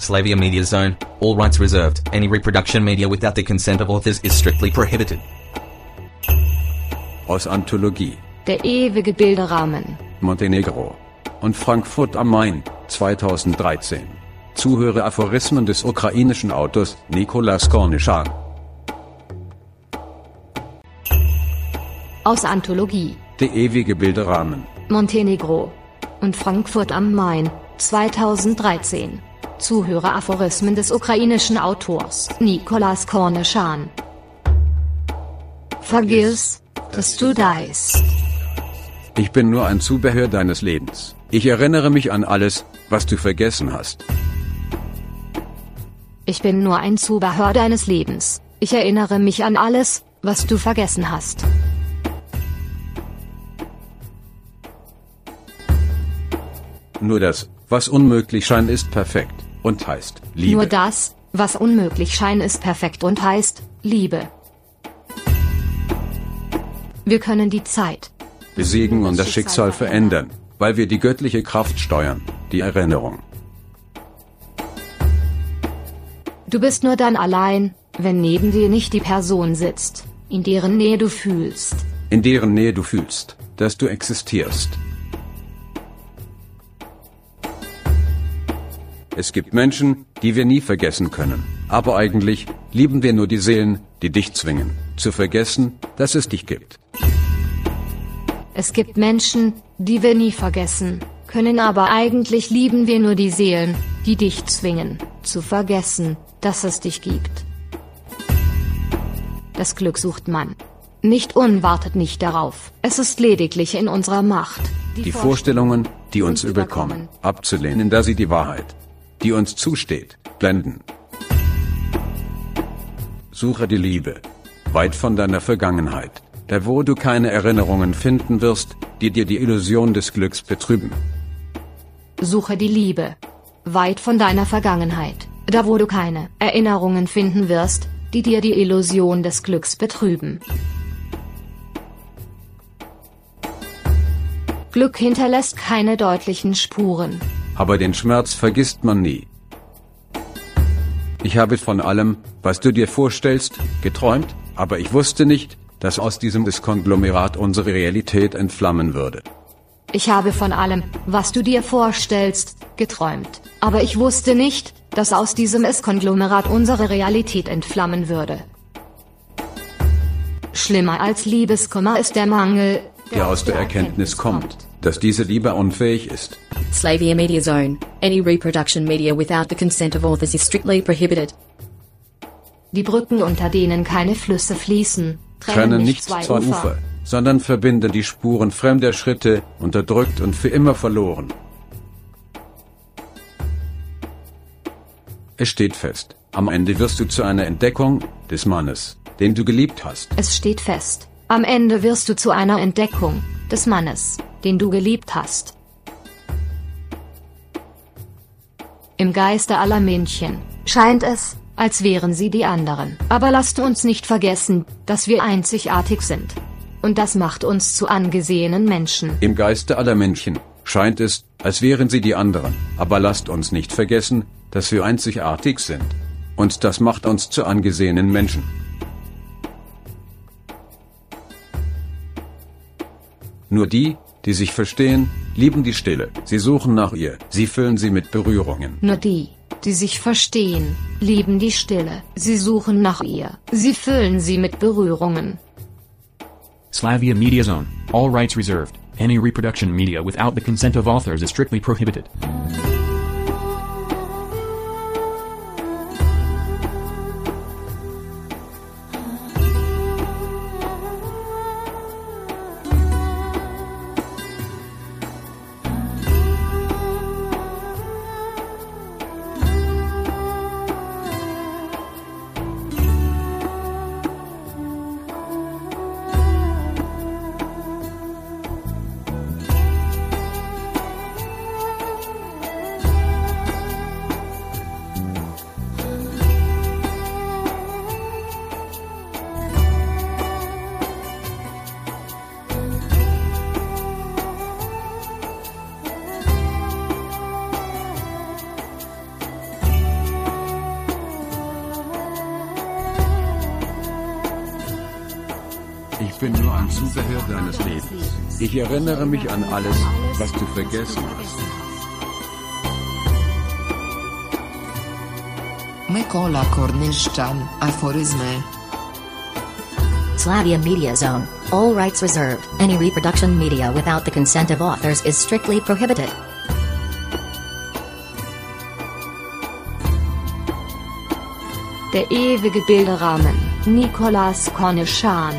Slavia Media Zone, all rights reserved. Any reproduction media without the consent of authors is strictly prohibited. Aus Anthologie Der ewige Bilderrahmen, Montenegro und Frankfurt am Main, 2013. Zuhöre Aphorismen des ukrainischen Autors Nicolas Kornishan. Aus Anthologie Der ewige Bilderrahmen, Montenegro und Frankfurt am Main, 2013. Zuhöre Aphorismen des ukrainischen Autors Nicolas Kornishan. Vergiss, dass du da bist. Ich bin nur ein Zubehör deines Lebens. Ich erinnere mich an alles, was du vergessen hast. Ich bin nur ein Zubehör deines Lebens. Ich erinnere mich an alles, was du vergessen hast. Nur das, was unmöglich scheint, ist perfekt und heißt Liebe. Nur das, was unmöglich scheint, ist perfekt und heißt Liebe. Wir können die Zeit besiegen und das Schicksal verändern, weil wir die göttliche Kraft steuern, die Erinnerung. Du bist nur dann allein, wenn neben dir nicht die Person sitzt, in deren Nähe du fühlst. In deren Nähe du fühlst, dass du existierst. Es gibt Menschen, die wir nie vergessen können, aber eigentlich lieben wir nur die Seelen, die dich zwingen, zu vergessen, dass es dich gibt. Es gibt Menschen, die wir nie vergessen können, aber eigentlich lieben wir nur die Seelen, die dich zwingen, zu vergessen, dass es dich gibt. Das Glück sucht man nicht unwartet nicht darauf. Es ist lediglich in unserer Macht, die Vorstellungen, die uns überkommen, abzulehnen, da sie die Wahrheit, die uns zusteht, blenden. Suche die Liebe, weit von deiner Vergangenheit, da wo du keine Erinnerungen finden wirst, die dir die Illusion des Glücks betrüben. Suche die Liebe, weit von deiner Vergangenheit, da wo du keine Erinnerungen finden wirst, die dir die Illusion des Glücks betrüben. Glück hinterlässt keine deutlichen Spuren. Aber den Schmerz vergisst man nie. Ich habe von allem, was du dir vorstellst, geträumt, aber ich wusste nicht, dass aus diesem Konglomerat unsere Realität entflammen würde. Ich habe von allem, was du dir vorstellst, geträumt, aber ich wusste nicht, dass aus diesem Konglomerat unsere Realität entflammen würde. Schlimmer als Liebeskummer ist der Mangel, der aus der Erkenntnis kommt, dass diese Liebe unfähig ist. Slavia Media Zone. Any reproduction media without the consent of authors is strictly prohibited. Die Brücken, unter denen keine Flüsse fließen, trennen nicht zwei Ufer, sondern verbinden die Spuren fremder Schritte, unterdrückt und für immer verloren. Es steht fest, am Ende wirst du zu einer Entdeckung des Mannes, den du geliebt hast. Es steht fest, am Ende wirst du zu einer Entdeckung des Mannes, den du geliebt hast. Im Geiste aller Männchen scheint es, als wären sie die anderen. Aber lasst uns nicht vergessen, dass wir einzigartig sind. Und das macht uns zu angesehenen Menschen. Im Geiste aller Männchen scheint es, als wären sie die anderen. Aber lasst uns nicht vergessen, dass wir einzigartig sind. Und das macht uns zu angesehenen Menschen. Nur die, die sich verstehen, lieben die Stille. Sie suchen nach ihr, sie füllen sie mit Berührungen. Nur die, die sich verstehen, lieben die Stille. Sie suchen nach ihr, sie füllen sie mit Berührungen. Slavia Media Zone. All rights reserved. Any reproduction media without the consent of authors is strictly prohibited. Ich bin nur ein Zubehör deines Lebens. Ich erinnere mich an alles, was du vergessen hast. Nicola Kornishan, Aphorisme. Slavia Media Zone, all rights reserved. Any reproduction media without the consent of authors is strictly prohibited. Der ewige Bilderrahmen, Nicolas Kornishan.